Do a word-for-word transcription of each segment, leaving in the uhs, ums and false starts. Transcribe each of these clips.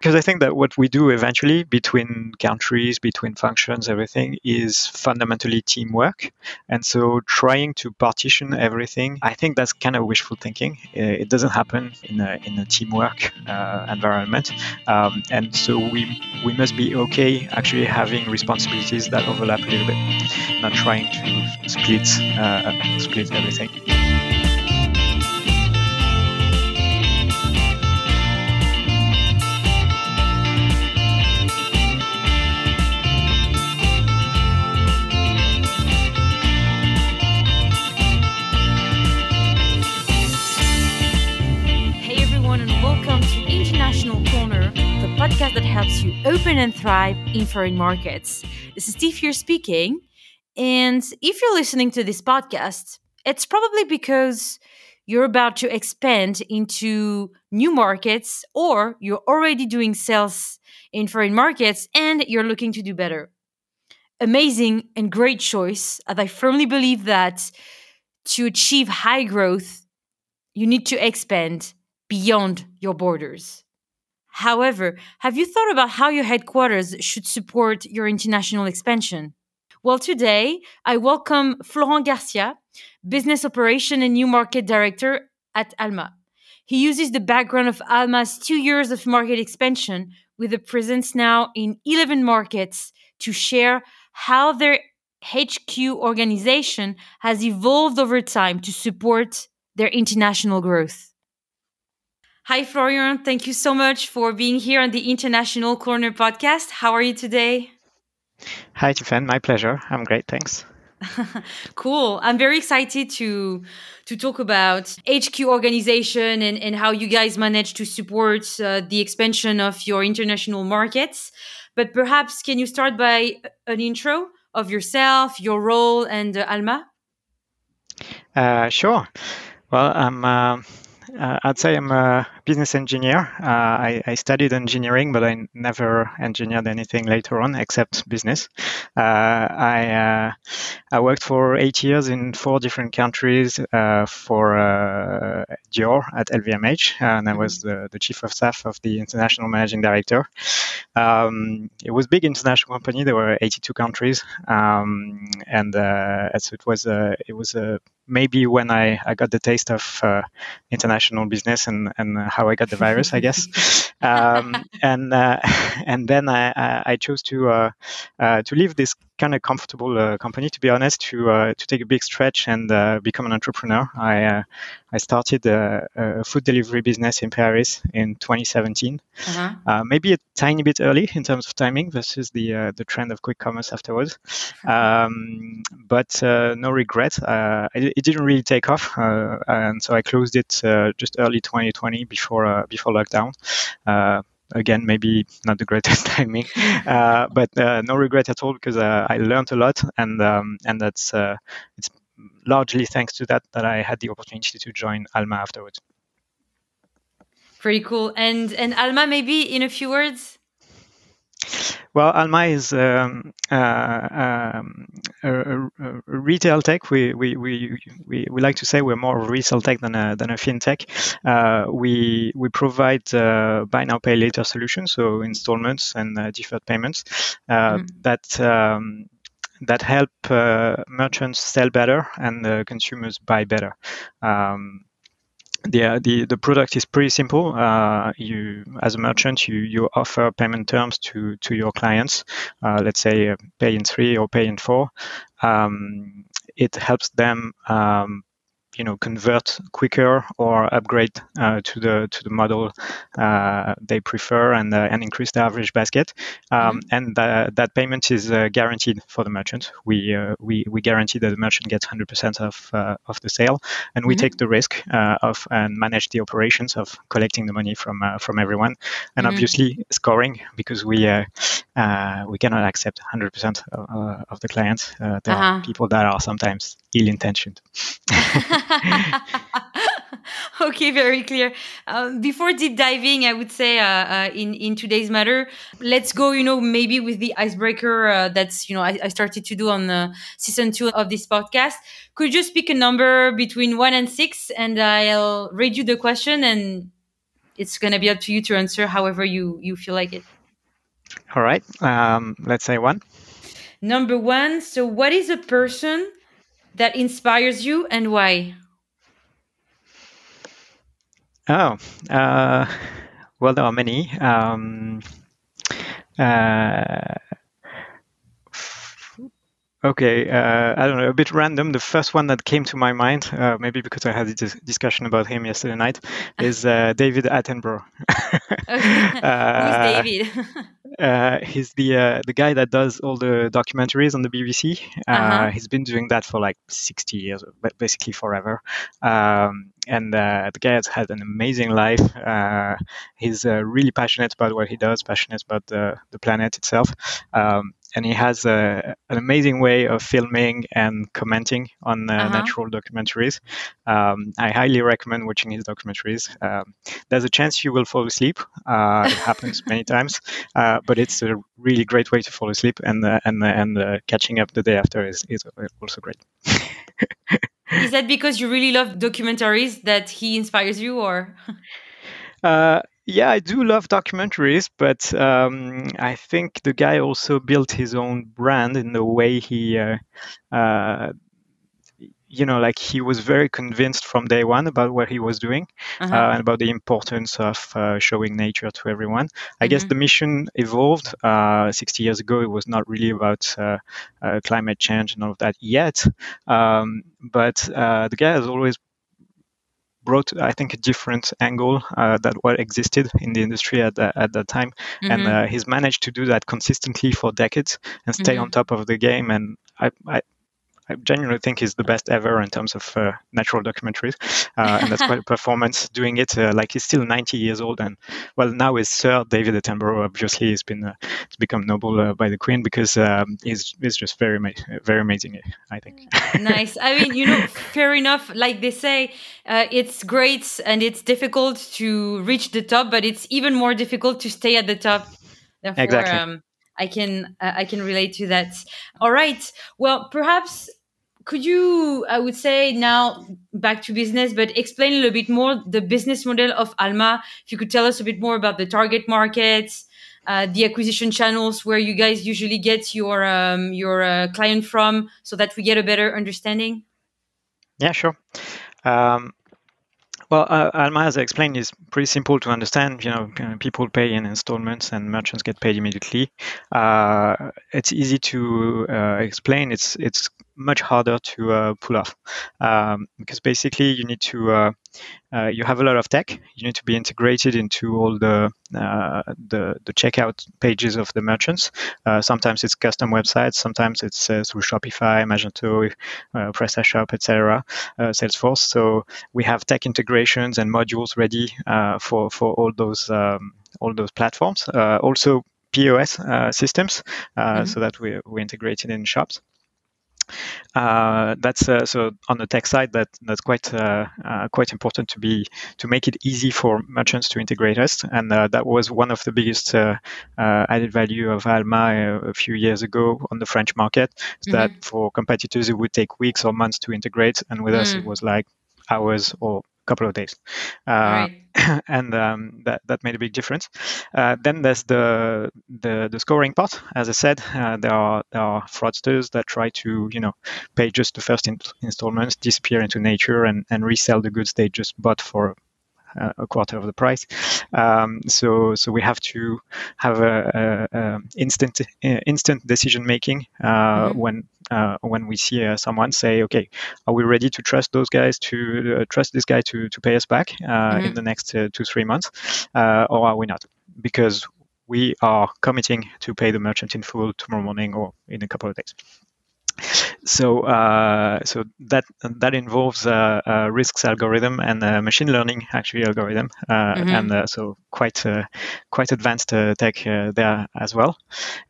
Because I think that what we do eventually between countries, between functions, everything is fundamentally teamwork. And so trying to partition everything, I think that's kind of wishful thinking. It doesn't happen in a, in a teamwork uh, environment. Um, and so we we must be okay actually having responsibilities that overlap a little bit, not trying to split, uh, split everything. Podcast that helps you open and thrive in foreign markets. This is Steve here speaking. And if you're listening to this podcast, it's probably because you're about to expand into new markets or you're already doing sales in foreign markets and you're looking to do better. Amazing and great choice, as I firmly believe that to achieve high growth, you need to expand beyond your borders. However, have you thought about how your headquarters should support your international expansion? Well, today, I welcome Florian Garcia, Business Operation and New Market Director at Alma. He uses the background of Alma's two years of market expansion with a presence now in eleven markets to share how their H Q organization has evolved over time to support their international growth. Hi, Florian. Thank you so much for being here on the International Corner podcast. How are you today? Hi, Tiffany. My pleasure. I'm great. Thanks. Cool. I'm very excited to to talk about H Q organization and, and how you guys manage to support uh, the expansion of your international markets. But perhaps can you start by an intro of yourself, your role, and uh, Alma? Uh, sure. Well, I'm... Uh... Uh, I'd say I'm a business engineer. Uh, I, I studied engineering, but I never engineered anything later on except business. Uh, I uh, I worked for eight years in four different countries uh, for uh, Dior at L V M H, and I was the, the chief of staff of the international managing director. Um, it was a big international company. There were eighty-two countries, um, and uh, so it was uh, it was a maybe when I, I got the taste of uh, international business and, and how I got the virus, I guess. Um, and uh, and then I, I chose to uh, uh, to leave this kind of comfortable uh, company, to be honest, to uh, to take a big stretch and uh, become an entrepreneur. I uh, I started a, a food delivery business in Paris in twenty seventeen. Uh-huh. Uh, maybe a tiny bit early in terms of timing versus the uh, the trend of quick commerce afterwards. Um, but uh, no regret. Uh, it, it didn't really take off, uh, and so I closed it uh, just early twenty twenty before uh, before lockdown. Uh, Again, maybe not the greatest timing, uh, but uh, no regret at all because uh, I learned a lot, and um, and that's uh, it's largely thanks to that that I had the opportunity to join Alma afterwards. Pretty cool, and and Alma, maybe in a few words. Well, Alma is um, uh, um, a, a, a retail tech. We we, we we we like to say we're more retail tech than a than a fintech. Uh, we we provide uh, buy now pay later solutions, so installments and uh, deferred payments uh, mm-hmm. that. Um, that help uh, merchants sell better and uh, consumers buy better. Um, The, the the product is pretty simple. Uh, you, as a merchant, you, you offer payment terms to, to your clients. Uh, let's say uh, pay in three or pay in four. Um, it helps them, um, you know, convert quicker or upgrade uh, to the to the model uh, they prefer and uh, and increase the average basket. Um, mm-hmm. And uh, that payment is uh, guaranteed for the merchant. We uh, we we guarantee that the merchant gets one hundred percent of uh, of the sale, and we mm-hmm. take the risk uh, of and manage the operations of collecting the money from uh, from everyone, and mm-hmm. obviously scoring because we uh, uh, we cannot accept one hundred percent of, uh, of the clients. Uh, there uh-huh. are people that are sometimes ill-intentioned. Okay, very clear. Um, before deep diving, I would say uh, uh, in in today's matter, let's go. You know, maybe with the icebreaker uh, that's you know I, I started to do on uh, season two of this podcast. Could you just pick a number between one and six, and I'll read you the question, and it's going to be up to you to answer however you, you feel like it. All right. Um, let's say one. Number one. So what is a person that inspires you and why? Oh, uh, well, there are many. Um, uh, Okay, uh, I don't know, a bit random. The first one that came to my mind, uh, maybe because I had a dis- discussion about him yesterday night, is uh, David Attenborough. uh, Who's David? uh, he's the uh, the guy that does all the documentaries on the B B C. Uh, uh-huh. He's been doing that for like sixty years, basically forever. Um, and uh, the guy has had an amazing life. Uh, he's uh, really passionate about what he does, passionate about the, the planet itself. Um, And he has a, an amazing way of filming and commenting on uh, uh-huh. natural documentaries. Um, I highly recommend watching his documentaries. Um, there's a chance you will fall asleep. Uh, it happens many times, uh, but it's a really great way to fall asleep. And uh, and and uh, catching up the day after is, is also great. Is that because you really love documentaries that he inspires you, or? uh, Yeah, I do love documentaries, but um, I think the guy also built his own brand in the way he, uh, uh, you know, like he was very convinced from day one about what he was doing uh-huh. uh, and about the importance of uh, showing nature to everyone. I mm-hmm. guess the mission evolved. Uh, sixty years ago, it was not really about uh, uh, climate change and all of that yet. Um, but uh, the guy has always brought, I think, a different angle uh, that what existed in the industry at the, at that time, mm-hmm. and uh, he's managed to do that consistently for decades and stay mm-hmm. on top of the game. And I, I, I genuinely think he's the best ever in terms of uh, natural documentaries, uh, and that's quite a performance doing it. Uh, like he's still ninety years old, and well, now is Sir David Attenborough. Obviously, he's been uh, he's become noble uh, by the Queen because um, he's he's just very very amazing. I think. Nice. I mean, you know, fair enough. Like they say, uh, it's great and it's difficult to reach the top, but it's even more difficult to stay at the top. Therefore, exactly. Um, I can uh, I can relate to that. All right. Well, perhaps. Could you, I would say now back to business, but explain a little bit more the business model of Alma. If you could tell us a bit more about the target markets, uh, the acquisition channels where you guys usually get your um, your uh, client from so that we get a better understanding. Yeah, sure. Um, Well, uh, Alma, as I explained, is pretty simple to understand. You know, people pay in installments and merchants get paid immediately. Uh, it's easy to uh, explain. It's it's much harder to uh, pull off um, because basically you need to uh, uh, you have a lot of tech. You need to be integrated into all the uh, the, the checkout pages of the merchants. Uh, sometimes it's custom websites. Sometimes it's uh, through Shopify, Magento, uh, PrestaShop, et cetera, uh, Salesforce. So we have tech integration and modules ready uh, for for all those um, all those platforms. Uh, also P O S uh, systems, uh, mm-hmm. so that we we integrate it in shops. Uh, that's uh, so on the tech side. That that's quite uh, uh, quite important to be to make it easy for merchants to integrate us, and uh, that was one of the biggest uh, uh, added value of Alma a, a few years ago on the French market. Mm-hmm. That for competitors it would take weeks or months to integrate, and with mm-hmm. us it was like hours or couple of days, uh, right. and um, that that made a big difference. Uh, then there's the, the the scoring part. As I said, uh, there are there are fraudsters that try to you know pay just the first in- installments, disappear into nature, and, and resell the goods they just bought for uh, a quarter of the price. Um, so so we have to have a, a, a instant uh, instant decision making uh, mm-hmm. when. Uh, when we see uh, someone say, "Okay, are we ready to trust those guys to uh, trust this guy to to pay us back uh, mm-hmm. in the next uh, two three months, uh, or are we not?" Because we are committing to pay the merchant in full tomorrow morning or in a couple of days. So, uh, so that that involves a, a risks algorithm and a machine learning actually algorithm, uh, mm-hmm. and uh, so quite uh, quite advanced uh, tech uh, there as well.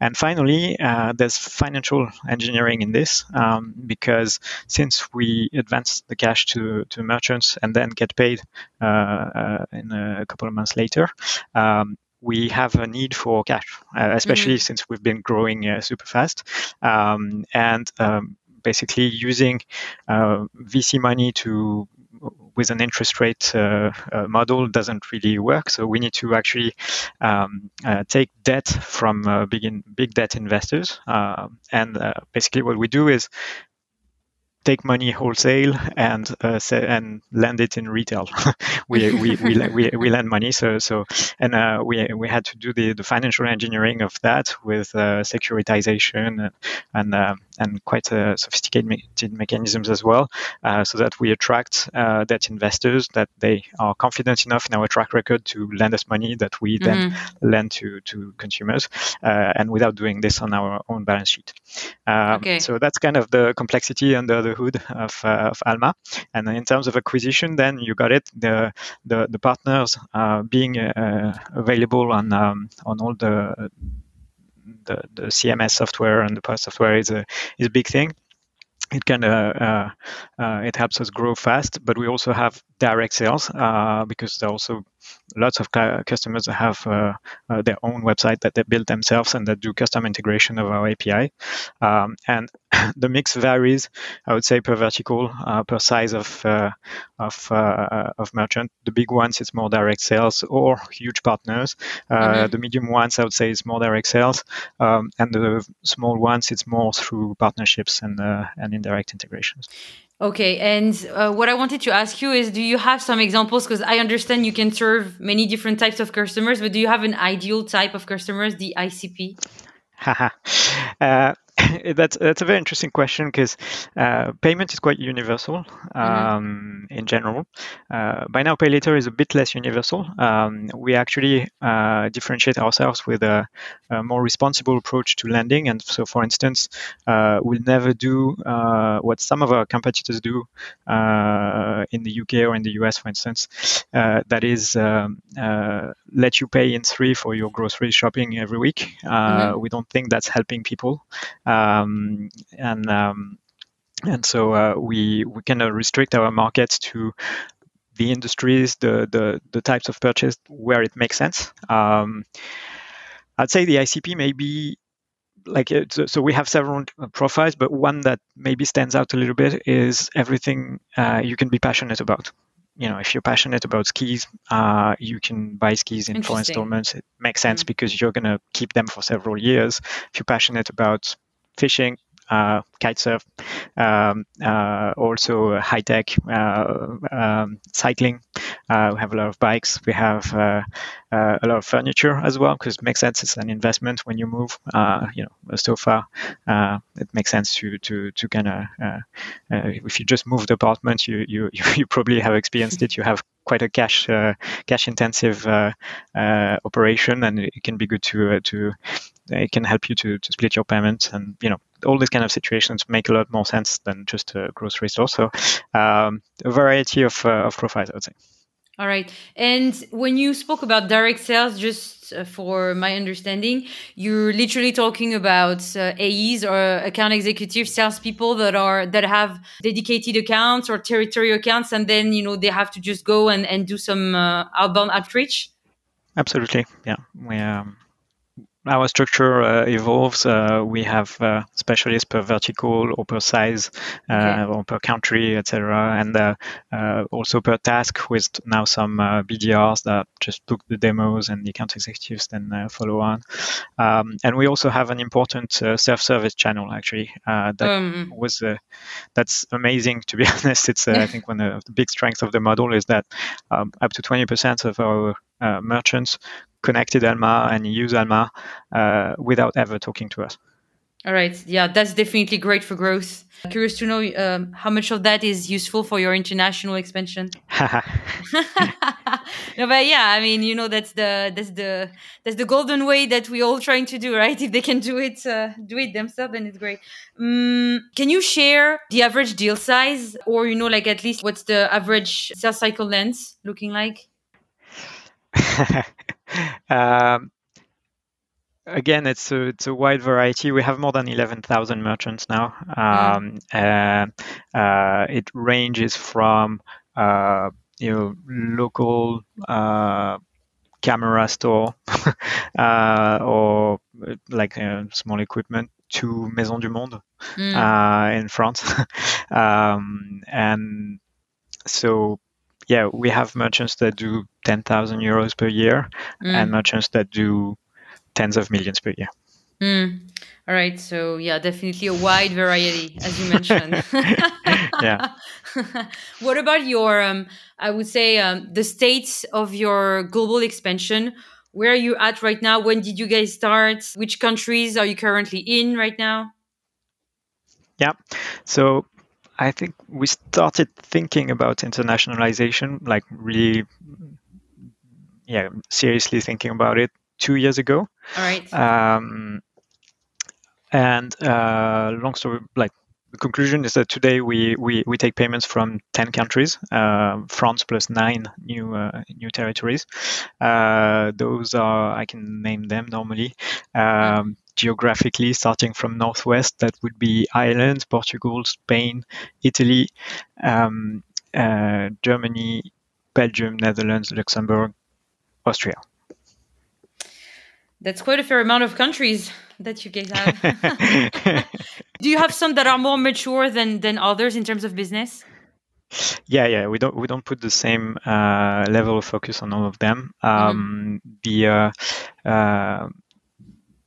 And finally, uh, there's financial engineering in this um, because since we advance the cash to to merchants and then get paid uh, uh, in a couple of months later. Um, We have a need for cash, uh, especially mm-hmm. since we've been growing uh, super fast. Um, and um, basically using uh, V C money to with an interest rate uh, uh, model doesn't really work. So we need to actually um, uh, take debt from uh, big, in, big debt investors. Uh, and uh, basically what we do is take money wholesale and uh, say, and lend it in retail. we, we, we, we, we lend money. So, so and uh, we, we had to do the, the financial engineering of that with uh, securitization and, uh, and quite uh, sophisticated mechanisms as well, uh, so that we attract uh, debt investors, that they are confident enough in our track record to lend us money that we mm-hmm. then lend to, to consumers, uh, and without doing this on our own balance sheet. Um, okay. So that's kind of the complexity under the hood of, uh, of Alma. And in terms of acquisition, then you got it, the the, the partners uh, being uh, available on um, on all the, the the C M S software and the post software is a is a big thing. It can uh, uh, uh, it helps us grow fast, but we also have direct sales uh, because there are also lots of cu- customers that have uh, uh, their own website that they build themselves and that do custom integration of our A P I. Um, and the mix varies, I would say, per vertical, uh, per size of uh, of uh, of merchant. The big ones, it's more direct sales or huge partners. Uh, mm-hmm. The medium ones, I would say, is more direct sales, um, and the small ones, it's more through partnerships and uh, and indirect integrations. Okay, and uh, what I wanted to ask you is, do you have some examples? Because I understand you can serve many different types of customers, but do you have an ideal type of customers, the I C P? Haha. uh- That's that's a very interesting question because uh, payment is quite universal um, mm-hmm. in general. Uh, buy now, pay later is a bit less universal. Um, we actually uh, differentiate ourselves with a, a more responsible approach to lending. And so, for instance, uh, we'll never do uh, what some of our competitors do uh, in the U K or in the U S, for instance, uh, that is um, uh, let you pay in three for your grocery shopping every week. Uh, mm-hmm. We don't think that's helping people. Um, and um, and so uh, we we kind of restrict our markets to the industries, the the, the types of purchase where it makes sense. Um, I'd say the I C P may be like so, so we have several profiles, but one that maybe stands out a little bit is everything uh, you can be passionate about. You know, if you're passionate about skis, uh, you can buy skis in four installments. It makes sense mm-hmm. because you're gonna keep them for several years. If you're passionate about fishing, uh, kite surf, um, uh, also high tech, uh, um, cycling. Uh, we have a lot of bikes. We have uh, uh, a lot of furniture as well because it makes sense. It's an investment when you move. Uh, you know, a sofa. Uh, it makes sense to to to kind of uh, uh, if you just moved apartment, you you you probably have experienced it. You have quite a cash uh, cash intensive uh, uh, operation, and it can be good to uh, to. It can help you to, to split your payments, and you know all these kind of situations make a lot more sense than just a grocery store. So um, a variety of uh, of profiles, I would say. All right. And when you spoke about direct sales, just uh, for my understanding, you're literally talking about uh, A Es or account executive salespeople that are that have dedicated accounts or territory accounts, and then you know they have to just go and and do some uh, outbound outreach. Absolutely. Yeah. We. Um... Our structure uh, evolves. Uh, we have uh, specialists per vertical or per size uh, okay. or per country, et cetera. And uh, uh, also per task with now some uh, B D Rs that just took the demos and the account executives then uh, follow on. Um, and we also have an important uh, self-service channel, actually. Uh, that um. was uh, that's amazing, to be honest. It's, uh, I think, one of the big strengths of the model is that um, up to twenty percent of our uh, merchants connected Alma and use Alma uh, without ever talking to us. All right. Yeah, that's definitely great for growth. Curious to know um, how much of that is useful for your international expansion. No, but yeah, I mean, you know, that's the that's the that's the golden way that we're all trying to do, right? If they can do it, uh, do it themselves, then it's great. Um, can you share the average deal size, or you know, like at least what's the average sales cycle length looking like? Um, again, it's a, it's a wide variety. We have more than eleven thousand merchants now. Um, mm. uh, uh, it ranges from uh, you know local uh, camera store uh, or like uh, small equipment to Maison du Monde mm. uh, in France, um, and So yeah, we have merchants that do ten thousand euros per year mm. and merchants that do tens of millions per year. Mm. All right. So yeah, definitely a wide variety, as you mentioned. Yeah. What about your, um, I would say, um, the states of your global expansion? Where are you at right now? When did you guys start? Which countries are you currently in right now? Yeah. So I think we started thinking about internationalization, like really, yeah, seriously thinking about it two years ago. All right. Um, and uh, long story, like the conclusion is that today we we, we take payments from ten countries, uh, France plus nine new uh, new territories. Uh, those are, I can name them normally. Um, geographically, starting from northwest, that would be Ireland, Portugal, Spain, Italy, um, uh, Germany, Belgium, Netherlands, Luxembourg, Austria. That's quite a fair amount of countries that you guys have. Do you have some that are more mature than than others in terms of business? Yeah, yeah. We don't we don't put the same uh, level of focus on all of them. Um, mm-hmm. The uh, uh,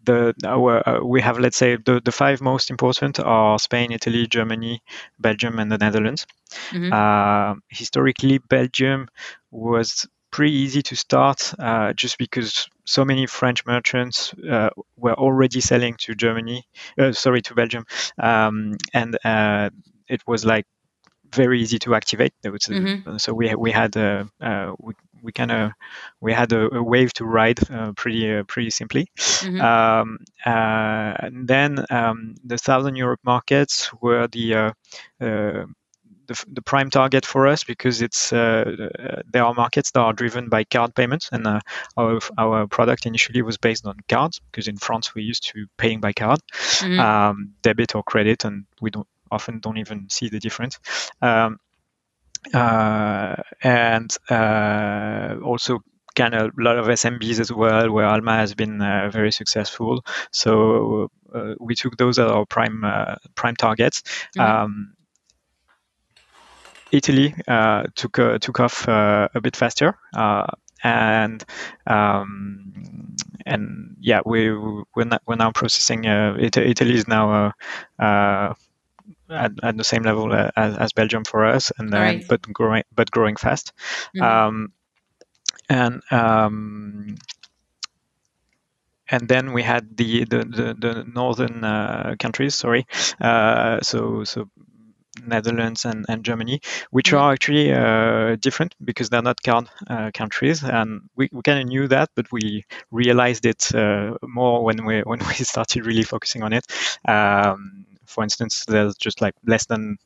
the our, uh, we have, let's say, the, the five most important are Spain, Italy, Germany, Belgium, and the Netherlands. Mm-hmm. Uh, historically, Belgium was pretty easy to start uh, just because so many French merchants uh, were already selling to Germany, uh, sorry, to Belgium. Um, and uh, it was like very easy to activate. There was a, mm-hmm. So we we had a, uh, we, we kind of we had a, a wave to ride uh, pretty uh, pretty simply. Mm-hmm. Um, uh, and then um, the Southern Europe markets were the uh, uh, The, the prime target for us because it's uh, there are markets that are driven by card payments, and uh, our our product initially was based on cards because in France we're used to paying by card, mm-hmm. um, debit or credit, and we don't often don't even see the difference. Um, uh, and uh, also kind of a lot of S M Bs as well, where Alma has been uh, very successful. So uh, we took those as our prime uh, prime targets. Mm-hmm. Um, Italy uh, took uh, took off uh, a bit faster, uh, and um, and yeah, we we're, not, we're now processing. Uh, it, Italy is now uh, uh, at, at the same level as, as Belgium for us, and uh, right. but growing but growing fast, mm-hmm. um, and. Um, And then we had the the the, the northern uh, countries. Sorry, uh, so so. Netherlands and, and Germany, which are actually uh, different because they're not card uh, countries, and we, we kind of knew that, but we realized it uh, more when we when we started really focusing on it. Um, for instance, there's just like less than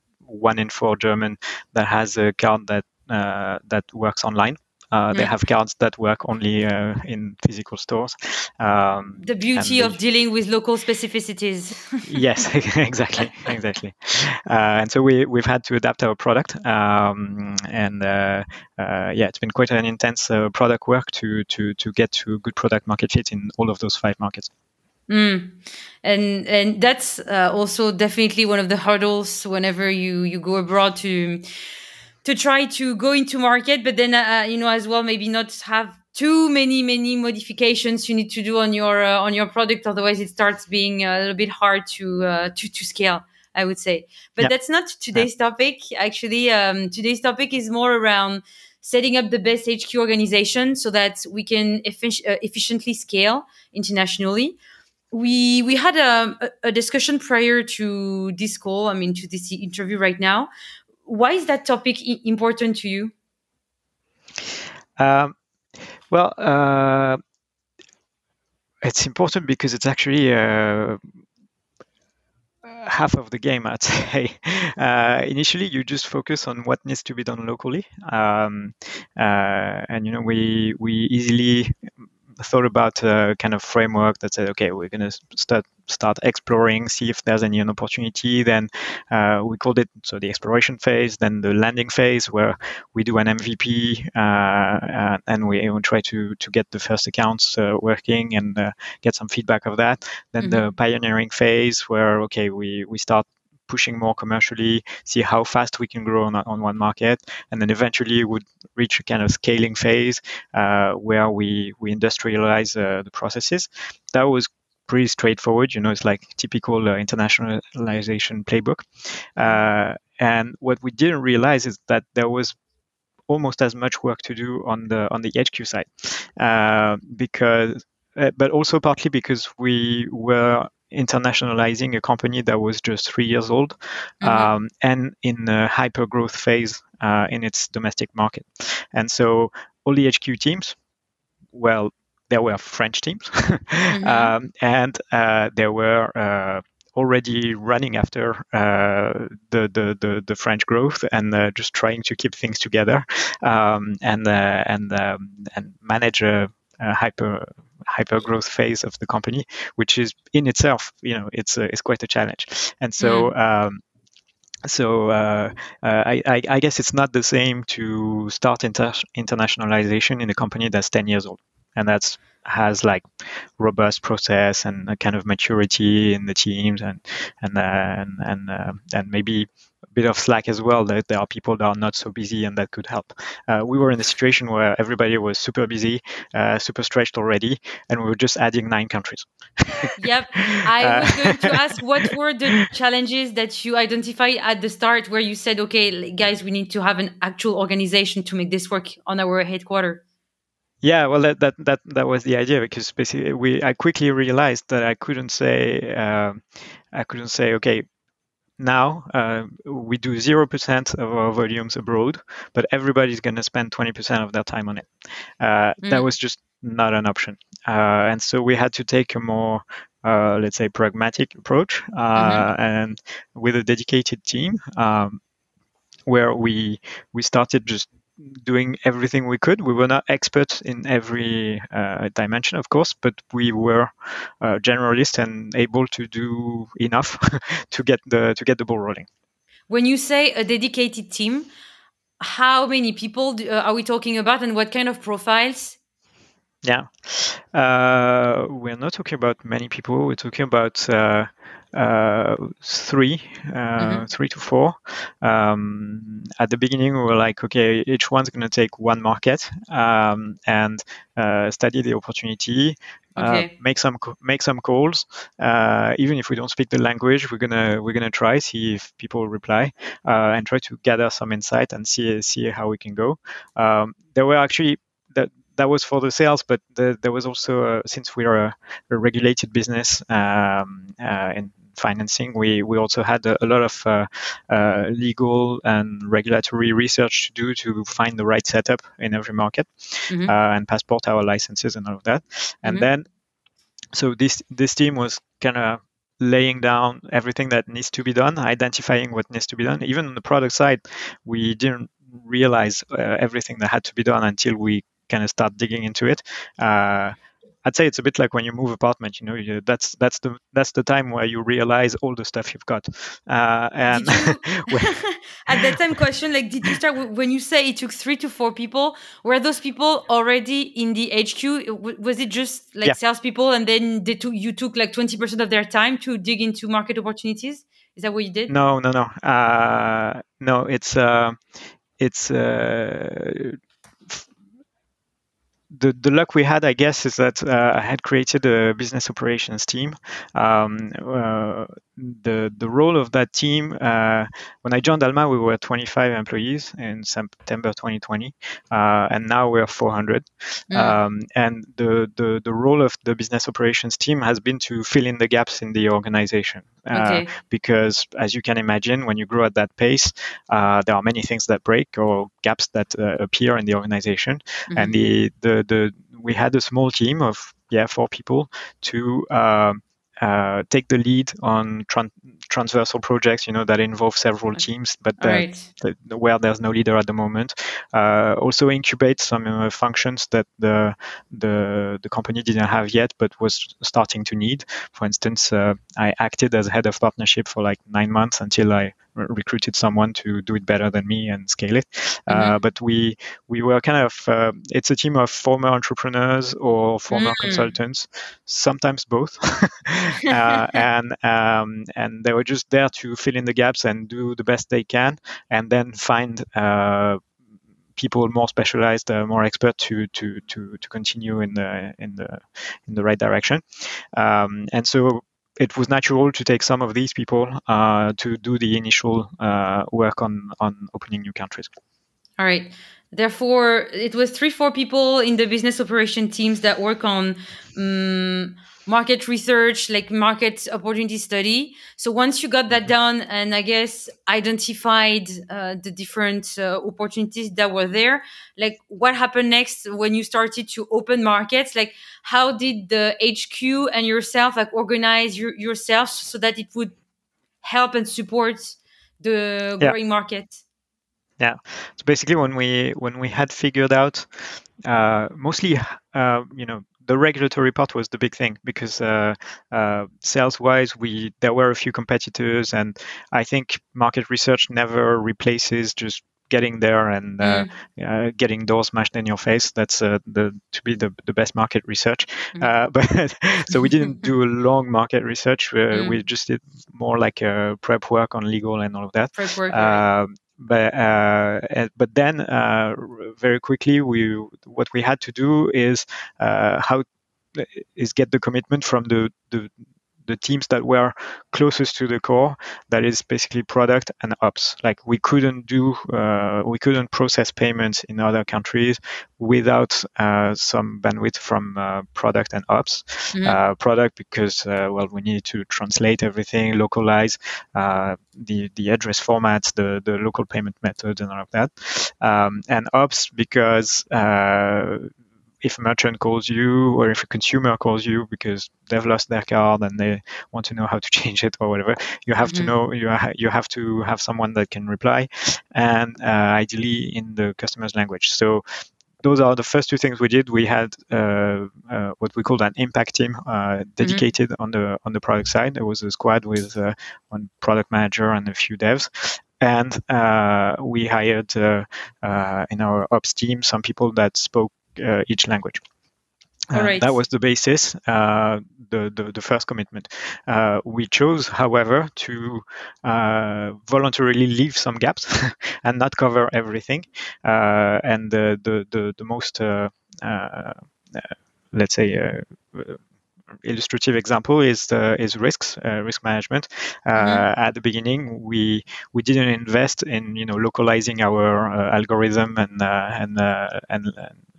one in four German that has a card that uh, that works online. Uh, they yeah. have cards that work only uh, in physical stores. Um, the beauty of they... dealing with local specificities. Yes, exactly, exactly. Uh, and so we, we've had to adapt our product. Um, and uh, uh, yeah, it's been quite an intense uh, product work to, to, to get to good product market fit in all of those five markets. Mm. And and that's uh, also definitely one of the hurdles whenever you, you go abroad to... to try to go into market, but then, uh, you know, as well, maybe not have too many, many modifications you need to do on your uh, on your product. Otherwise, it starts being a little bit hard to uh, to, to scale, I would say. But yeah. that's not today's yeah. topic. Actually, um, today's topic is more around setting up the best H Q organization so that we can effic- uh, efficiently scale internationally. We we had a, a discussion prior to this call, I mean, to this interview right now. Why is that topic I- important to you? Um, well, uh, it's important because it's actually uh, half of the game, I'd say. Uh, initially, you just focus on what needs to be done locally. Um, uh, and, you know, we we easily... thought about a kind of framework that said, okay, we're going to start start exploring, see if there's any an opportunity. Then uh, we called it so the exploration phase, then the landing phase where we do an M V P uh, and we try to, to get the first accounts uh, working and uh, get some feedback of that. Then mm-hmm. the pioneering phase where, okay, we, we start pushing more commercially, see how fast we can grow on, on one market, and then eventually would reach a kind of scaling phase uh, where we we industrialize uh, the processes. That was pretty straightforward, you know, it's like typical uh, internationalization playbook. Uh, and what we didn't realize is that there was almost as much work to do on the on the H Q side, uh, because, uh, but also partly because we were internationalizing a company that was just three years old, mm-hmm. um, and in a hyper growth phase uh, in its domestic market, and so all the H Q teams, well, there were French teams, mm-hmm. um, and uh, there were. Uh, already running after uh, the, the, the, the French growth and uh, just trying to keep things together um, and uh, and um, and manage a, a hyper hyper growth phase of the company, which is in itself, you know, it's a, it's quite a challenge. And so. Mm-hmm. Um, So uh, uh, I, I, I guess it's not the same to start inter- internationalization in a company that's ten years old and that's has like robust process and a kind of maturity in the teams and and uh, and and, uh, and maybe a bit of slack as well. That there are people that are not so busy and that could help. Uh, we were in a situation where everybody was super busy, uh, super stretched already, and we were just adding nine countries. Yep, I was going to ask what were the challenges that you identified at the start, where you said, "Okay, guys, we need to have an actual organization to make this work on our headquarters." Yeah, well, that, that that that was the idea because basically we I quickly realized that I couldn't say uh, I couldn't say okay. Now uh, we do zero percent of our volumes abroad, but everybody's going to spend twenty percent of their time on it. Uh, mm. That was just not an option. Uh, and so we had to take a more, uh, let's say, pragmatic approach uh, mm-hmm. and with a dedicated team um, where we we started just doing everything we could. We were not experts in every uh, dimension, of course, but we were uh, generalists and able to do enough to get the to get the ball rolling. When you say a dedicated team, how many people do, uh, are we talking about, and what kind of profiles? Yeah, uh, we're not talking about many people. We're talking about uh, uh, three, uh, mm-hmm. three to four. Um, at the beginning, we were like, okay, each one's going to take one market um, and uh, study the opportunity. Okay. Uh, make some make some calls. Uh, even if we don't speak the language, we're gonna we're gonna try see if people reply uh, and try to gather some insight and see see how we can go. Um, there were actually that. That was for the sales, but the, there was also, uh, since we are a, a regulated business um, uh, in financing, we, we also had a, a lot of uh, uh, legal and regulatory research to do to find the right setup in every market mm-hmm. uh, and passport our licenses and all of that. And mm-hmm. then, so this this team was kind of laying down everything that needs to be done, identifying what needs to be done. Even on the product side, we didn't realize uh, everything that had to be done until we kind of start digging into it. Uh, I'd say it's a bit like when you move apartment. You know, you, that's that's the that's the time where you realize all the stuff you've got. Uh, and you, at that time, question like, did you start when you say it took three to four people? Were those people already in the H Q? Was it just like yeah. salespeople, and then they took, you took like twenty percent of their time to dig into market opportunities? Is that what you did? No, no, no, uh, no. It's uh, it's. Uh, The, the luck we had, I guess, is that uh, I had created a business operations team. Um, uh, the the role of that team, uh, when I joined Alma, we were twenty-five employees in September twenty twenty, uh, and now we're four hundred. Mm. Um, and the, the, the role of the business operations team has been to fill in the gaps in the organization. Uh, okay. Because, as you can imagine, when you grow at that pace, uh, there are many things that break or gaps that uh, appear in the organization. Mm-hmm. And the, the The, we had a small team of yeah four people to uh, uh, take the lead on tran- transversal projects, you know, that involve several teams, but that, right. that, where there's no leader at the moment. Uh, also incubate some uh, functions that the, the the company didn't have yet, but was starting to need. For instance, uh, I acted as head of partnership for like nine months until I recruited someone to do it better than me and scale it. Mm-hmm. Uh, but we we were kind of, uh, it's a team of former entrepreneurs or former mm. consultants, sometimes both. uh, and um, and they were just there to fill in the gaps and do the best they can, and then find uh, people more specialized, uh, more expert to, to to to continue in the in the in the right direction. Um, and so it was natural to take some of these people uh, to do the initial uh, work on, on opening new countries. All right. Therefore, it was three, four people in the business operation teams that work on um, market research, like market opportunity study. So once you got that done and I guess identified uh, the different uh, opportunities that were there, like what happened next when you started to open markets? Like how did the H Q and yourself like organize your, yourself so that it would help and support the yeah. growing market? Yeah. So basically, when we when we had figured out, uh, mostly, uh, you know, the regulatory part was the big thing because uh, uh, sales-wise, we there were a few competitors, and I think market research never replaces just getting there and uh, mm. uh, getting doors smashed in your face. That's uh, the to be the, the best market research. Mm. Uh, but so we didn't do a long market research. Uh, mm. We just did more like a prep work on legal and all of that. Prep work. Uh, But uh, but then uh, very quickly we what we had to do is uh, how is get the commitment from the, the the teams that were closest to the core, that is basically product and ops. Like we couldn't do uh, we couldn't process payments in other countries without uh, some bandwidth from uh, product and ops. Mm-hmm. Uh, product because uh, well we needed to translate everything, localize uh, the the address formats, the the local payment methods, and all of that. Um, and ops because uh, if a merchant calls you or if a consumer calls you because they've lost their card and they want to know how to change it or whatever, you have mm-hmm. to know, you, ha- you have to have someone that can reply and uh, ideally in the customer's language. So those are the first two things we did. We had uh, uh, what we called an impact team uh, dedicated mm-hmm. on the on the product side. There was a squad with uh, one product manager and a few devs. And uh, we hired uh, uh, in our ops team some people that spoke Uh, each language. Uh, right. That was the basis, uh, the, the the first commitment. Uh, we chose, however, to uh, voluntarily leave some gaps and not cover everything. Uh, and the the the, the most, uh, uh, let's say, uh, illustrative example is uh, is risks, uh, risk management. Uh, mm-hmm. At the beginning, we we didn't invest in you know localizing our uh, algorithm and uh, and, uh, and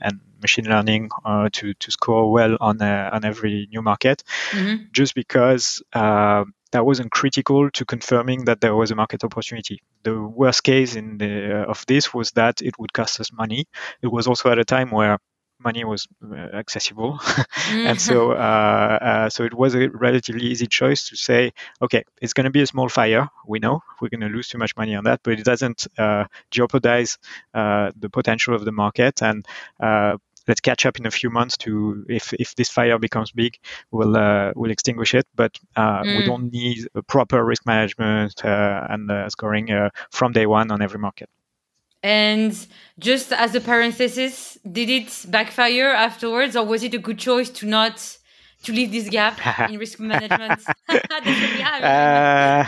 and machine learning uh, to to score well on uh, on every new market, mm-hmm. just because. Uh, That wasn't critical to confirming that there was a market opportunity. The worst case in the, uh, of this was that it would cost us money. It was also at a time where money was uh, accessible, and so uh, uh, so it was a relatively easy choice to say, okay, it's going to be a small fire. We know we're going to lose too much money on that, but it doesn't uh, jeopardize uh, the potential of the market. And uh, let's catch up in a few months to if, if this fire becomes big, we'll uh, we'll extinguish it. But uh, mm. we don't need a proper risk management uh, and uh, scoring uh, from day one on every market. And just as a parenthesis, did it backfire afterwards, or was it a good choice to not to leave this gap in risk management? uh,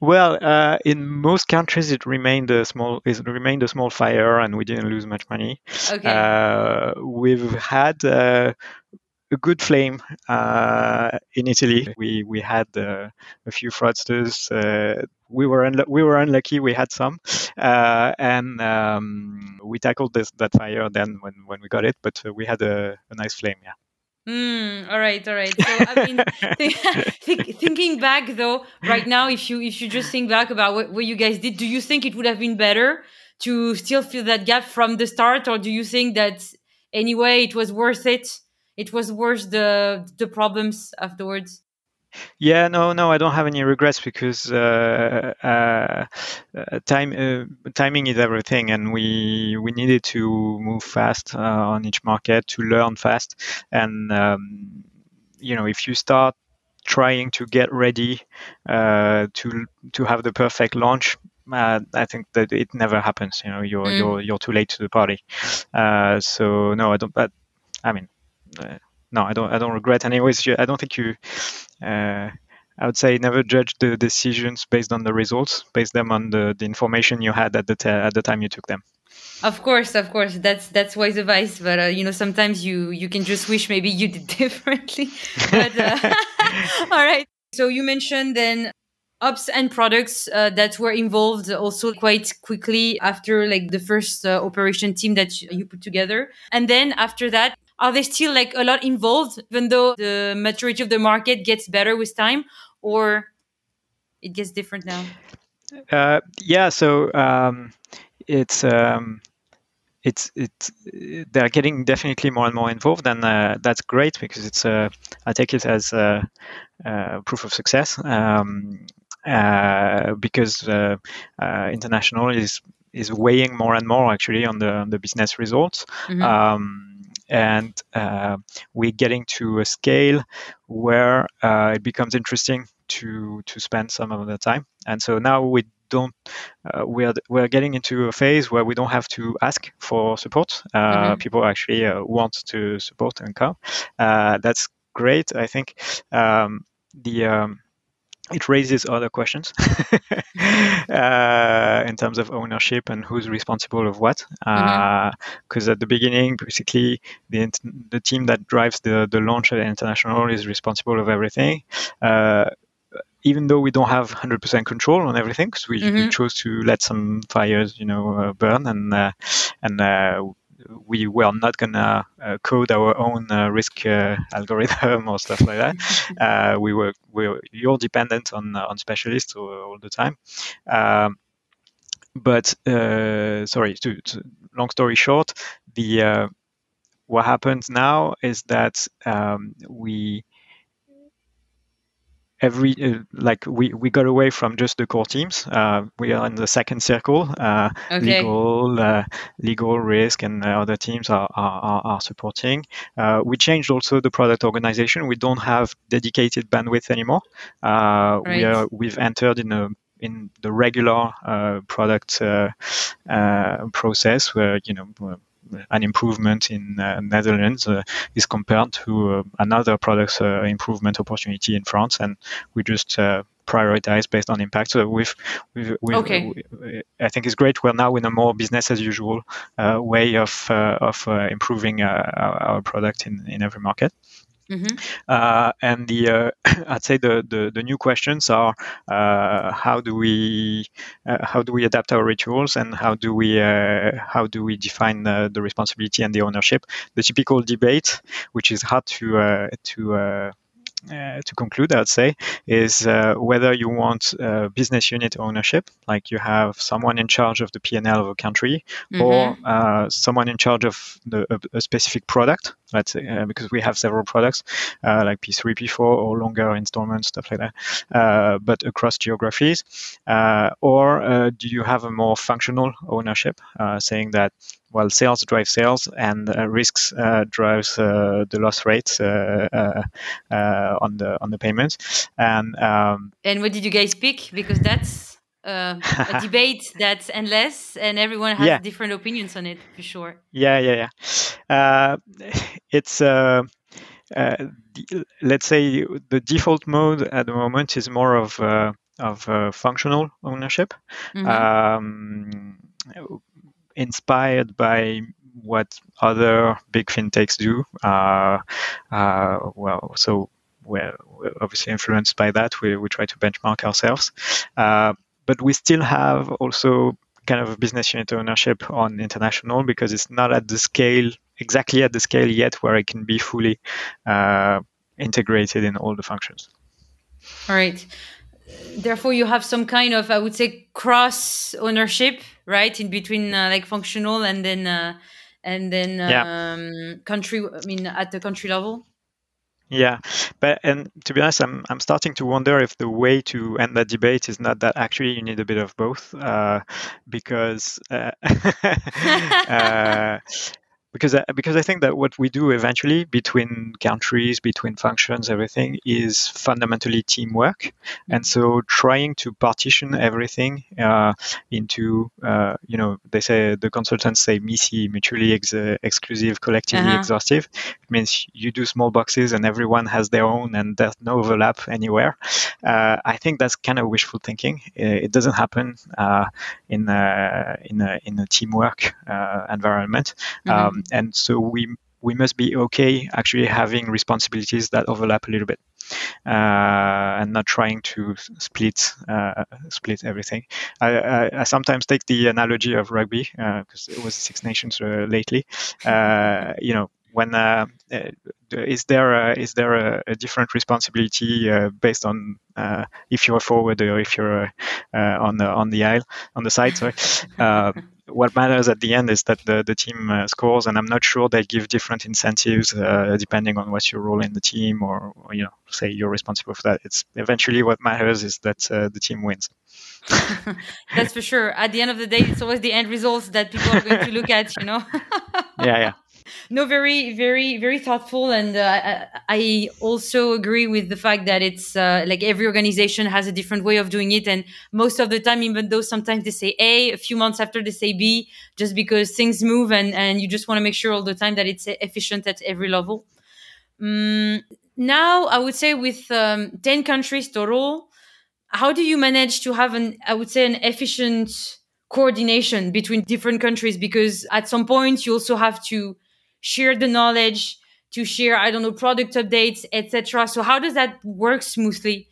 well, uh, in most countries, it remained a small it remained a small fire, and we didn't lose much money. Okay. Uh, we've had uh, a good flame uh, in Italy. We we had uh, a few fraudsters. Uh, We were unlu- we were unlucky. We had some, uh, and um, we tackled this, that fire then when, when we got it. But uh, we had a, a nice flame, yeah. Mm, all right, all right. So I mean, th- th- thinking back though, right now, if you if you just think back about what, what you guys did, do you think it would have been better to still fill that gap from the start, or do you think that anyway it was worth it? It was worth the the problems afterwards. Yeah, no, no, I don't have any regrets because uh, uh, time uh, timing is everything, and we we needed to move fast uh, on each market to learn fast, and um, you know if you start trying to get ready uh, to to have the perfect launch, uh, I think that it never happens. You know, you're mm. you're you're too late to the party. Uh, so no, I don't. But I mean, uh, no, I don't. I don't regret. Anyways, I don't think you. Uh, I would say never judge the decisions based on the results, based them on the, the information you had at the t- at the time you took them. Of course, of course. That's that's wise advice. But uh, you know, sometimes you you can just wish maybe you did differently. But, uh, all right. So you mentioned then ops and products uh, that were involved also quite quickly after like the first uh, operation team that you put together, and then after that. Are they still like a lot involved, even though the maturity of the market gets better with time, or it gets different now? Uh, yeah, so um, it's um, it's it's they're getting definitely more and more involved, and uh, that's great because it's uh, I take it as a, a proof of success um, uh, because uh, uh, international is is weighing more and more actually on the on the business results. Mm-hmm. Um, And uh, we're getting to a scale where uh, it becomes interesting to to spend some of the time. And so now we don't uh, we're we're getting into a phase where we don't have to ask for support. Uh, mm-hmm. People actually uh, want to support and come. Uh, that's great. I think um, the um, it raises other questions uh, in terms of ownership and who's responsible of what. Because mm-hmm. uh, at the beginning, basically, the the team that drives the, the launch at International is responsible of everything. Uh, even though we don't have one hundred percent control on everything, because we, mm-hmm. we chose to let some fires, you know, uh, burn and uh, and. Uh, we were not going to uh, code our own uh, risk uh, algorithm or stuff like that. Uh, we were, we were, you're dependent on on specialists all the time. Um, but, uh, sorry, to, to, long story short, the uh, what happens now is that um, we... Every uh, like we, we got away from just the core teams. Uh, we are in the second circle. Uh, okay. Legal, uh, legal risk, and other teams are are, are supporting. Uh, we changed also the product organization. We don't have dedicated bandwidth anymore. Uh, right. We are we've entered in a in the regular uh, product uh, uh, process where you know. An improvement in uh, Netherlands uh, is compared to uh, another product's uh, improvement opportunity in France, and we just uh, prioritize based on impact. So we've, we've, we've okay. we, I think it's great. We're now in a more business as usual uh, way of uh, of uh, improving uh, our, our product in, in every market. Mm-hmm. Uh, and the uh, I'd say the, the, the new questions are uh, how do we uh, how do we adapt our rituals and how do we uh, how do we define uh, the responsibility and the ownership? The typical debate, which is hard to uh, to uh, uh, to conclude, I'd say, is uh, whether you want uh, business unit ownership, like you have someone in charge of the P and L of a country, mm-hmm. or uh, someone in charge of the, a, a specific product. Let's say, uh, because we have several products uh, like P three, P four, or longer installments, stuff like that, uh, but across geographies. Uh, or uh, do you have a more functional ownership, uh, saying that, well, sales drives sales and uh, risks uh, drives uh, the loss rates uh, uh, uh, on the on the payments. And um, and what did you guys pick? Because that's uh, a debate that's endless, and everyone has yeah. different opinions on it for sure. Yeah, yeah, yeah. Uh, it's. Uh, Uh, the, let's say the default mode at the moment is more of uh, of uh, functional ownership, mm-hmm. um, inspired by what other big fintechs do. Uh, uh, well, so we're, we're obviously influenced by that. We we try to benchmark ourselves, uh, but we still have also kind of business unit ownership on international because it's not at the scale. Exactly at the scale yet where it can be fully uh, integrated in all the functions. All right. Therefore, you have some kind of, I would say, cross ownership, right, in between uh, like functional and then uh, and then uh, yeah. um, country. I mean, at the country level. Yeah, but and to be honest, I'm I'm starting to wonder if the way to end that debate is not that actually you need a bit of both, uh, because. Uh, uh, Because I, because I think that what we do eventually between countries, between functions, everything is fundamentally teamwork. And so trying to partition everything uh, into, uh, you know, they say, the consultants say M I S I, mutually ex- exclusive, collectively uh-huh. exhaustive. It means you do small boxes and everyone has their own and there's no overlap anywhere. Uh, I think that's kind of wishful thinking. It doesn't happen uh, in, a, in, a, in a teamwork uh, environment. Mm-hmm. Um, And so we we must be okay actually having responsibilities that overlap a little bit, uh, and not trying to split uh, split everything. I, I, I sometimes take the analogy of rugby because uh, it was Six Nations uh, lately. Uh, you know, when uh, is there a, is there a, a different responsibility uh, based on uh, if you're a forward or if you're uh, on the on the aisle on the side? Sorry. Uh, What matters at the end is that the, the team uh, scores, and I'm not sure they give different incentives uh, depending on what's your role in the team, or, or you know, say you're responsible for that. It's eventually what matters is that uh, the team wins. That's for sure. At the end of the day, it's always the end results that people are going to look at, you know. yeah, yeah. No, very, very, very thoughtful. And uh, I also agree with the fact that it's uh, like every organization has a different way of doing it. And most of the time, even though sometimes they say A, a few months after they say B, just because things move, and, and you just want to make sure all the time that it's efficient at every level. Um, now, I would say with um, ten countries total, how do you manage to have an, I would say, an efficient coordination between different countries? Because at some point, you also have to share the knowledge, to share, I don't know, product updates, et cetera. So how does that work smoothly?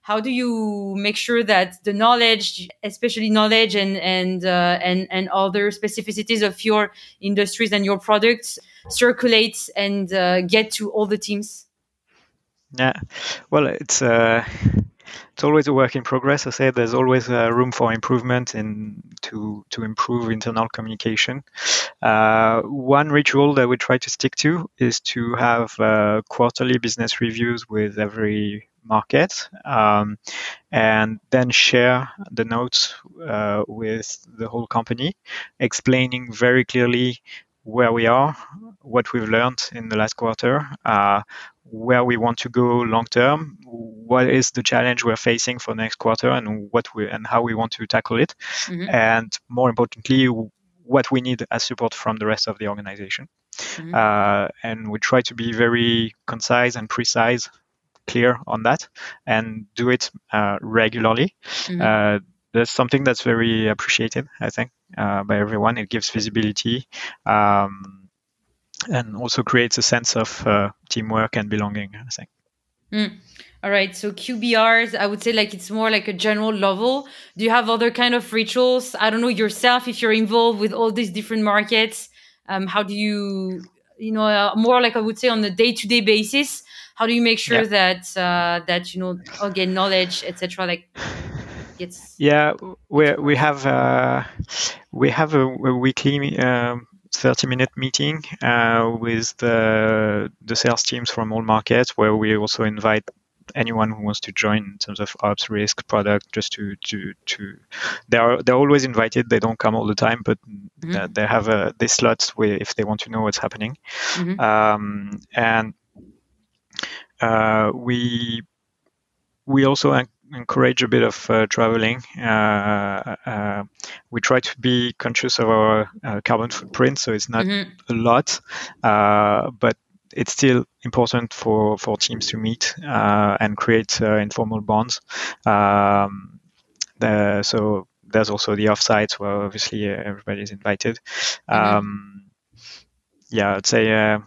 How do you make sure that the knowledge, especially knowledge and and uh, and and other specificities of your industries and your products, circulates and uh, get to all the teams? Yeah, well, it's. Uh... It's always a work in progress. I say there's always uh, room for improvement in to to improve internal communication. Uh, one ritual that we try to stick to is to have uh, quarterly business reviews with every market, um, and then share the notes uh, with the whole company, explaining very clearly where we are, what we've learned in the last quarter, uh, where we want to go long term, what is the challenge we're facing for next quarter, and what we and how we want to tackle it, mm-hmm. and more importantly, what we need as support from the rest of the organization. Mm-hmm. Uh, and we try to be very concise and precise, clear on that, and do it uh, regularly. Mm-hmm. Uh, That's something that's very appreciated, I think, uh, by everyone. It gives visibility um, and also creates a sense of uh, teamwork and belonging, I think. Mm. All right. So Q B Rs, I would say like it's more like a general level. Do you have other kind of rituals? I don't know, yourself, if you're involved with all these different markets, um, how do you, you know, uh, more like I would say on a day-to-day basis, how do you make sure yeah. that, uh, that, you know, again, knowledge, et cetera, like... It's yeah, we we have uh, we have a, a weekly um, thirty minute meeting uh, with the the sales teams from all markets, where we also invite anyone who wants to join in terms of ops, risk, product, just to to to they are they're always invited. They don't come all the time, but mm-hmm. they, they have a they slots where if they want to know what's happening, mm-hmm. um, and uh, we we also. encourage a bit of uh, traveling. Uh, uh, we try to be conscious of our uh, carbon footprint, so it's not mm-hmm. a lot, uh, but it's still important for, for teams to meet uh, and create uh, informal bonds. Um, the, so there's also the offsites where obviously everybody's invited. Um, mm-hmm. Yeah, I'd say. Uh,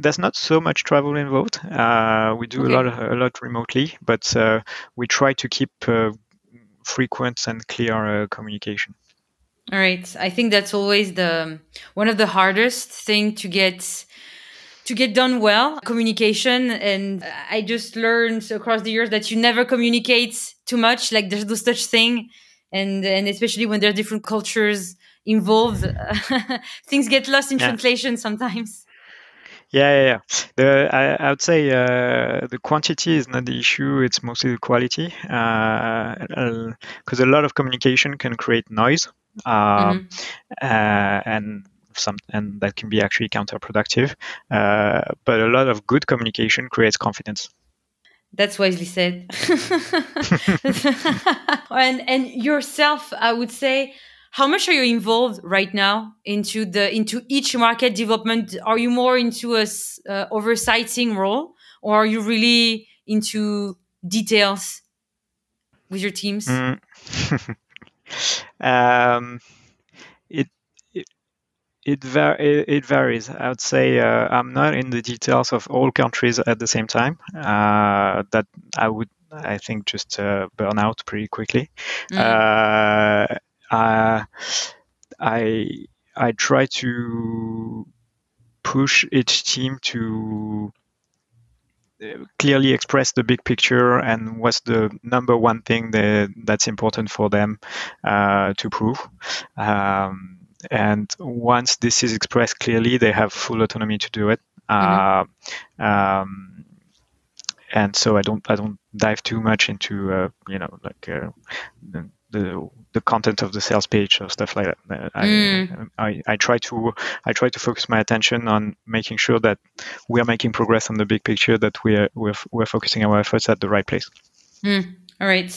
There's not so much travel involved. Uh, we do okay. a lot, a lot remotely, but uh, we try to keep uh, frequent and clear uh, communication. All right, I think that's always the one of the hardest thing to get to get done well, communication. And I just learned across the years that you never communicate too much. Like there's no such thing, and and especially when there are different cultures involved, things get lost in yeah. translation sometimes. Yeah, yeah, yeah. The, I, I would say uh, the quantity is not the issue. It's mostly the quality, because uh, a lot of communication can create noise, um, mm-hmm. uh, and some, and that can be actually counterproductive. Uh, but a lot of good communication creates confidence. That's wisely said. and and yourself, I would say, how much are you involved right now into the into each market development? Are you more into a uh, oversighting role, or are you really into details with your teams? Mm. um, it it it, var- it it varies. I would say uh, I'm not in the details of all countries at the same time. Uh, that I would, I think, just uh, burn out pretty quickly. Mm. Uh, Uh, I I try to push each team to clearly express the big picture and what's the number one thing that, that's important for them uh, to prove. Um, and once this is expressed clearly, they have full autonomy to do it. Uh, mm-hmm. um, and so I don't I don't dive too much into uh, you know like. Uh, the, The, the content of the sales page or stuff like that. I, mm. I I try to I try to focus my attention on making sure that we are making progress on the big picture, that we are we're we're focusing our efforts at the right place. Mm. All right.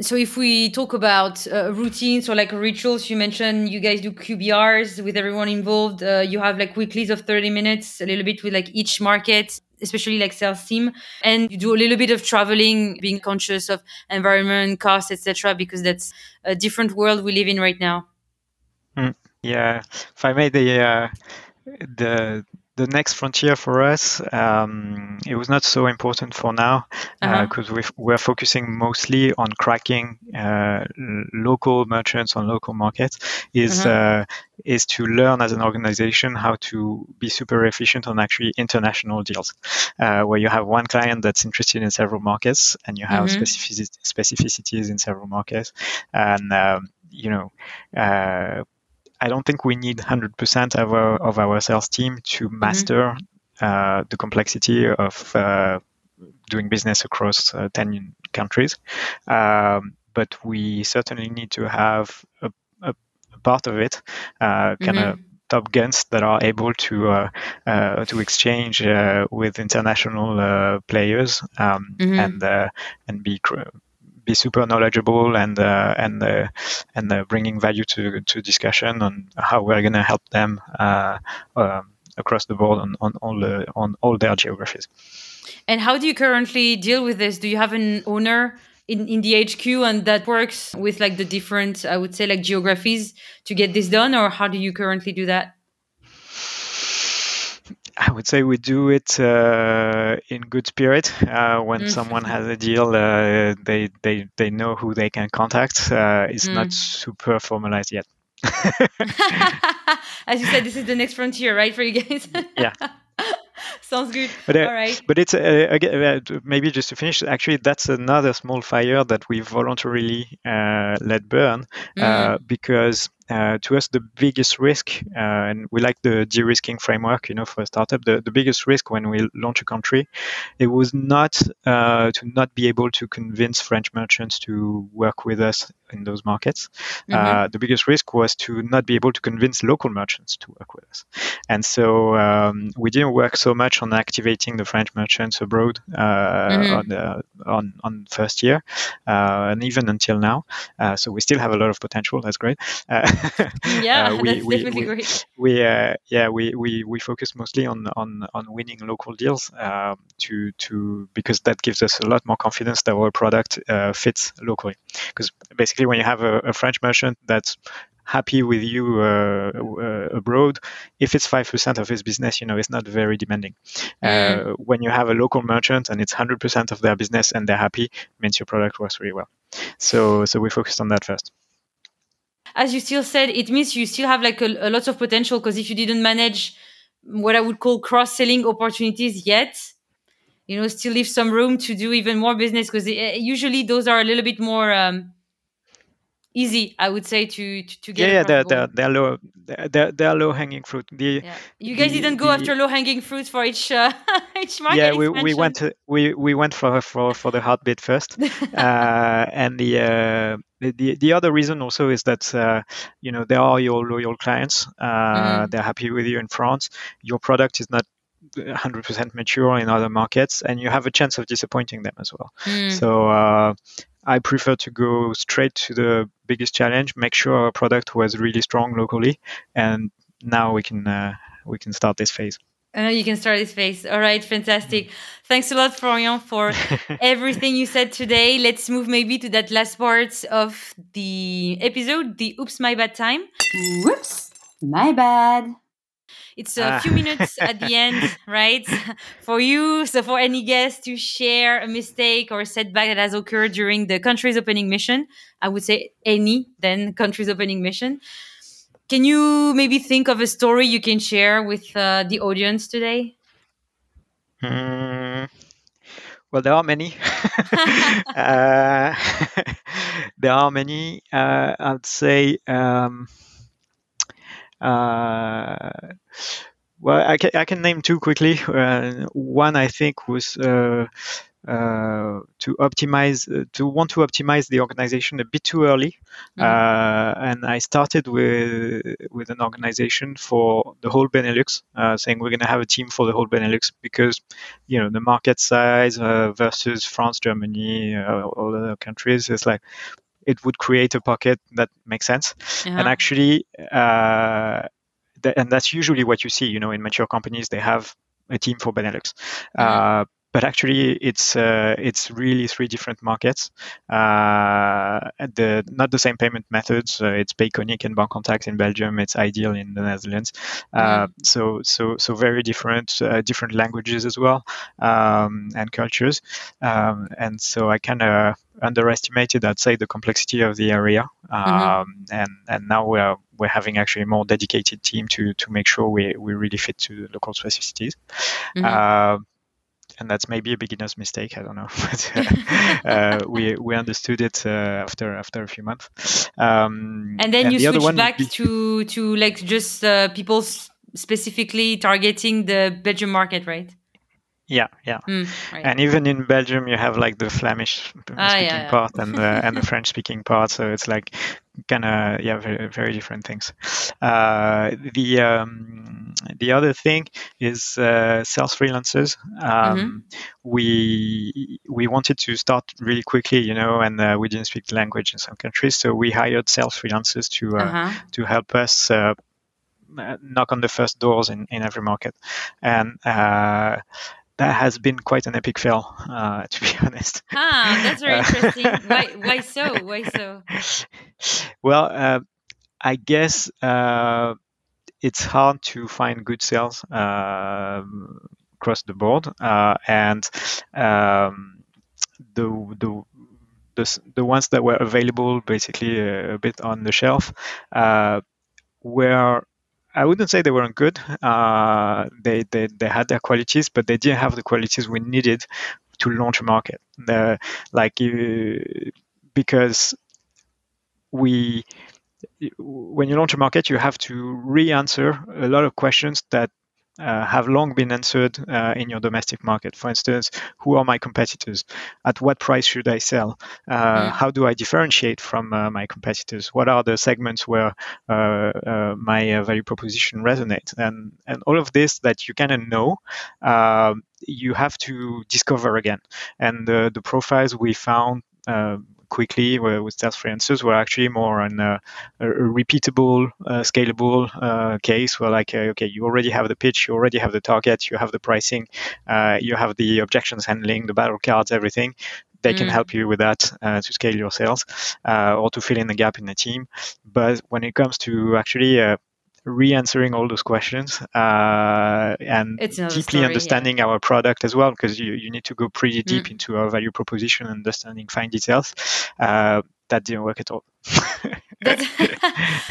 So if we talk about uh, routines or like rituals, you mentioned you guys do Q B Rs with everyone involved. Uh, you have like weeklies of thirty minutes, a little bit with like each market, especially like sales team, and you do a little bit of traveling, being conscious of environment, cost, et cetera, because that's a different world we live in right now. Mm, yeah, if I may, the uh, the the next frontier for us, um, it was not so important for now because uh-huh. uh, we're focusing mostly on cracking uh, local merchants on local markets. Is uh-huh. uh, is to learn as an organization how to be super efficient on actually international deals, uh, where you have one client that's interested in several markets and you have mm-hmm. specific- specificities in several markets. And, um, you know, uh, I don't think we need one hundred percent of our, of our sales team to master mm-hmm. uh, the complexity of uh, doing business across uh, ten countries. Um, but we certainly need to have a part of it, uh, kind of mm-hmm. top guns that are able to uh, uh, to exchange uh, with international uh, players um, mm-hmm. and uh, and be be super knowledgeable and uh, and uh, and uh, bringing value to to discussion on how we're going to help them uh, uh, across the board on on all the, on all their geographies. And how do you currently deal with this? Do you have an owner In, in the H Q and that works with like the different, I would say like geographies to get this done, or how do you currently do that? I would say we do it uh, in good spirit. Uh, when mm. someone has a deal, uh, they, they, they know who they can contact. Uh, it's mm. not super formalized yet. As you said, this is the next frontier, right? For you guys. Yeah. Sounds good. But, uh, All right. But it's uh, again, uh, maybe just to finish. Actually, that's another small fire that we voluntarily uh, let burn mm-hmm. uh, because uh, to us the biggest risk, uh, and we like the de-risking framework, you know, for a startup. The, the biggest risk when we launch a country, it was not uh, to not be able to convince French merchants to work with us in those markets. Mm-hmm. Uh, the biggest risk was to not be able to convince local merchants to work with us, and so um, we didn't work so much on activating the French merchants abroad uh, mm-hmm. on, the, on on first year, uh, and even until now. Uh, so we still have a lot of potential. That's great. Uh, yeah, uh, we, that's we, definitely we, great. We uh, yeah we, we, we focus mostly on, on, on winning local deals uh, to to because that gives us a lot more confidence that our product uh, fits locally. Because basically, when you have a, a French merchant that's happy with you uh, uh, abroad, if it's five percent of his business, you know, it's not very demanding. Mm. Uh, when you have a local merchant and it's one hundred percent of their business and they're happy, means your product works really well. So so we focused on that first. As you still said, it means you still have like a, a lot of potential, because if you didn't manage what I would call cross-selling opportunities yet, you know, still leave some room to do even more business, because usually those are a little bit more... Um, easy, I would say, to to, to get. Yeah, yeah, they're, they're low, they're, they're low hanging fruit. The, yeah. You guys the, didn't go the, after low hanging fruit for each uh, each market. Yeah, we, we went to, we we went for for, for the hard bit first, uh, and the, uh, the the other reason also is that uh, you know, they are your loyal clients. Uh, mm-hmm. They're happy with you in France. Your product is not one hundred percent mature in other markets, and you have a chance of disappointing them as well. Mm. So uh, I prefer to go straight to the biggest challenge, make sure our product was really strong locally, and now we can uh, we can start this phase. I know you can start this phase. All right, fantastic. Thanks a lot, Florian, for everything you said today. Let's move maybe to that last part of the episode, the Oops, My Bad time. Oops, my bad. It's a ah. few minutes at the end, right? For you, so for any guest to share a mistake or a setback that has occurred during the country's opening mission, I would say any, then country's opening mission. Can you maybe think of a story you can share with uh, the audience today? Mm. Well, there are many. uh, there are many. Uh, I'd say... Um, Uh, well, I can, I can name two quickly. Uh, one, I think, was uh, uh, to optimize, uh, to want to optimize the organization a bit too early. Mm-hmm. Uh, and I started with with an organization for the whole Benelux, uh, saying we're going to have a team for the whole Benelux because, you know, the market size uh, versus France, Germany, uh, all other countries is like, it would create a pocket that makes sense. Uh-huh. And actually, uh, th- and that's usually what you see, you know, in mature companies, they have a team for Benelux. Uh-huh. Uh, but actually, it's uh, it's really three different markets. Uh, the not the same payment methods. Uh, it's Payconic and Bankcontact in Belgium. It's Ideal in the Netherlands. Uh, yeah. So so so very different, uh, different languages as well, um, and cultures. Um, and so I kind of underestimated, I'd say, the complexity of the area. Um, mm-hmm. And and now we're we're having actually a more dedicated team to to make sure we we really fit to the local specificities. Mm-hmm. Uh, And that's maybe a beginner's mistake. I don't know, but uh, uh, we we understood it uh, after after a few months. Um, and then and you the switched back be- to to like just uh, people s- specifically targeting the Belgium market, right? Yeah, yeah. Mm, right. And even in Belgium, you have like the Flemish-speaking ah, yeah, yeah. part and the, and the French-speaking part. So it's like kind of yeah, very, very different things. Uh, the um, the other thing is uh, sales freelancers. Um, mm-hmm. We we wanted to start really quickly, you know, and uh, we didn't speak the language in some countries, so we hired sales freelancers to uh, uh-huh. to help us uh, knock on the first doors in, in every market, and. Uh, That has been quite an epic fail, uh, to be honest. Ah, that's very interesting. Why, why so? Why so? Well, uh, I guess uh, it's hard to find good sales uh, across the board, uh, and um, the the. The the ones that were available, basically a, a bit on the shelf, uh, were. I wouldn't say they weren't good. Uh, they, they they had their qualities, but they didn't have the qualities we needed to launch a market. The, like uh, because we, when you launch a market, you have to re-answer a lot of questions that uh, have long been answered uh, in your domestic market. For instance, who are my competitors? At what price should I sell? Uh, mm. How do I differentiate from uh, my competitors? What are the segments where uh, uh, my uh, value proposition resonates? And and all of this that you kind of know, uh, you have to discover again. And uh, the profiles we found uh, quickly with sales freelancers were actually more on a, a repeatable, uh, scalable uh, case where like, uh, okay, you already have the pitch, you already have the target, you have the pricing, uh, you have the objections handling, the battle cards, everything. They mm. can help you with that uh, to scale your sales uh, or to fill in the gap in the team. But when it comes to actually uh, re-answering all those questions uh, and deeply story, understanding yeah. our product as well, because you, you need to go pretty deep mm. into our value proposition, understanding fine details. Uh, that didn't work at all. That's,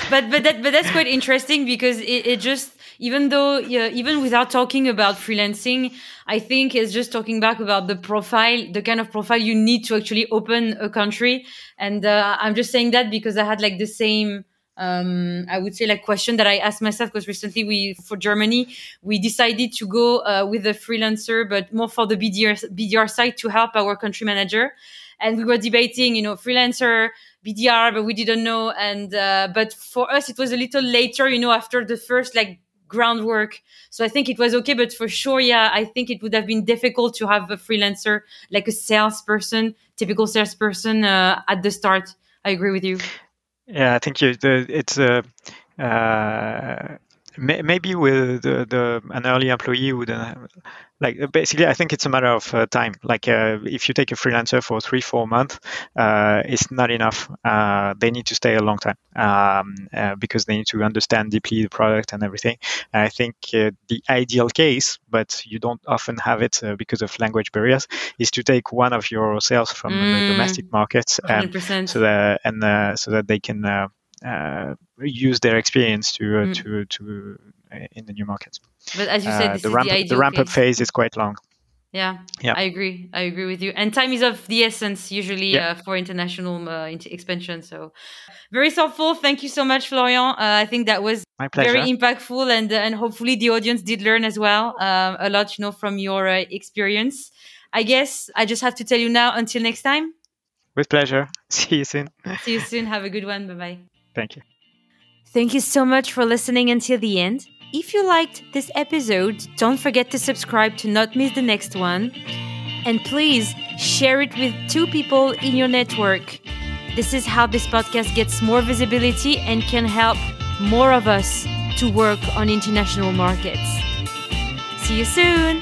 but but that but that's quite interesting, because it, it just, even though yeah, even without talking about freelancing, I think it's just talking back about the profile, the kind of profile you need to actually open a country. And uh, I'm just saying that because I had like the same, um, I would say like question that I asked myself, because recently we, for Germany, we decided to go uh, with a freelancer, but more for the B D R, B D R side to help our country manager. And we were debating, you know, freelancer, B D R, but we didn't know. And, uh, but for us, it was a little later, you know, after the first like groundwork. So I think it was okay, but for sure, yeah, I think it would have been difficult to have a freelancer, like a salesperson, typical salesperson, uh, at the start. I agree with you. Yeah, I think you, the, it's a, uh, uh, maybe with the, the an early employee would uh, like basically I think it's a matter of uh, time. Like uh, if you take a freelancer for three four months, uh, it's not enough. Uh, they need to stay a long time um, uh, because they need to understand deeply the product and everything. And I think uh, the ideal case, but you don't often have it uh, because of language barriers, is to take one of your sales from mm, the domestic markets and one hundred percent. so that and uh, so that they can. Uh, Uh, use their experience to uh, mm. to to uh, in the new markets. But as you said, uh, the, ramp, the, the ramp up phase is quite long. Yeah, yeah, I agree. I agree with you. And time is of the essence usually yeah. uh, for international uh, expansion. So very thoughtful. Thank you so much, Florian. Uh, I think that was My pleasure. Very impactful, and and hopefully the audience did learn as well um, a lot, you know, from your uh, experience. I guess I just have to tell you now. Until next time. With pleasure. See you soon. See you soon. Have a good one. Bye bye. Thank you. Thank you so much for listening until the end. If you liked this episode, don't forget to subscribe to not miss the next one. And please share it with two people in your network. This is how this podcast gets more visibility and can help more of us to work on international markets. See you soon.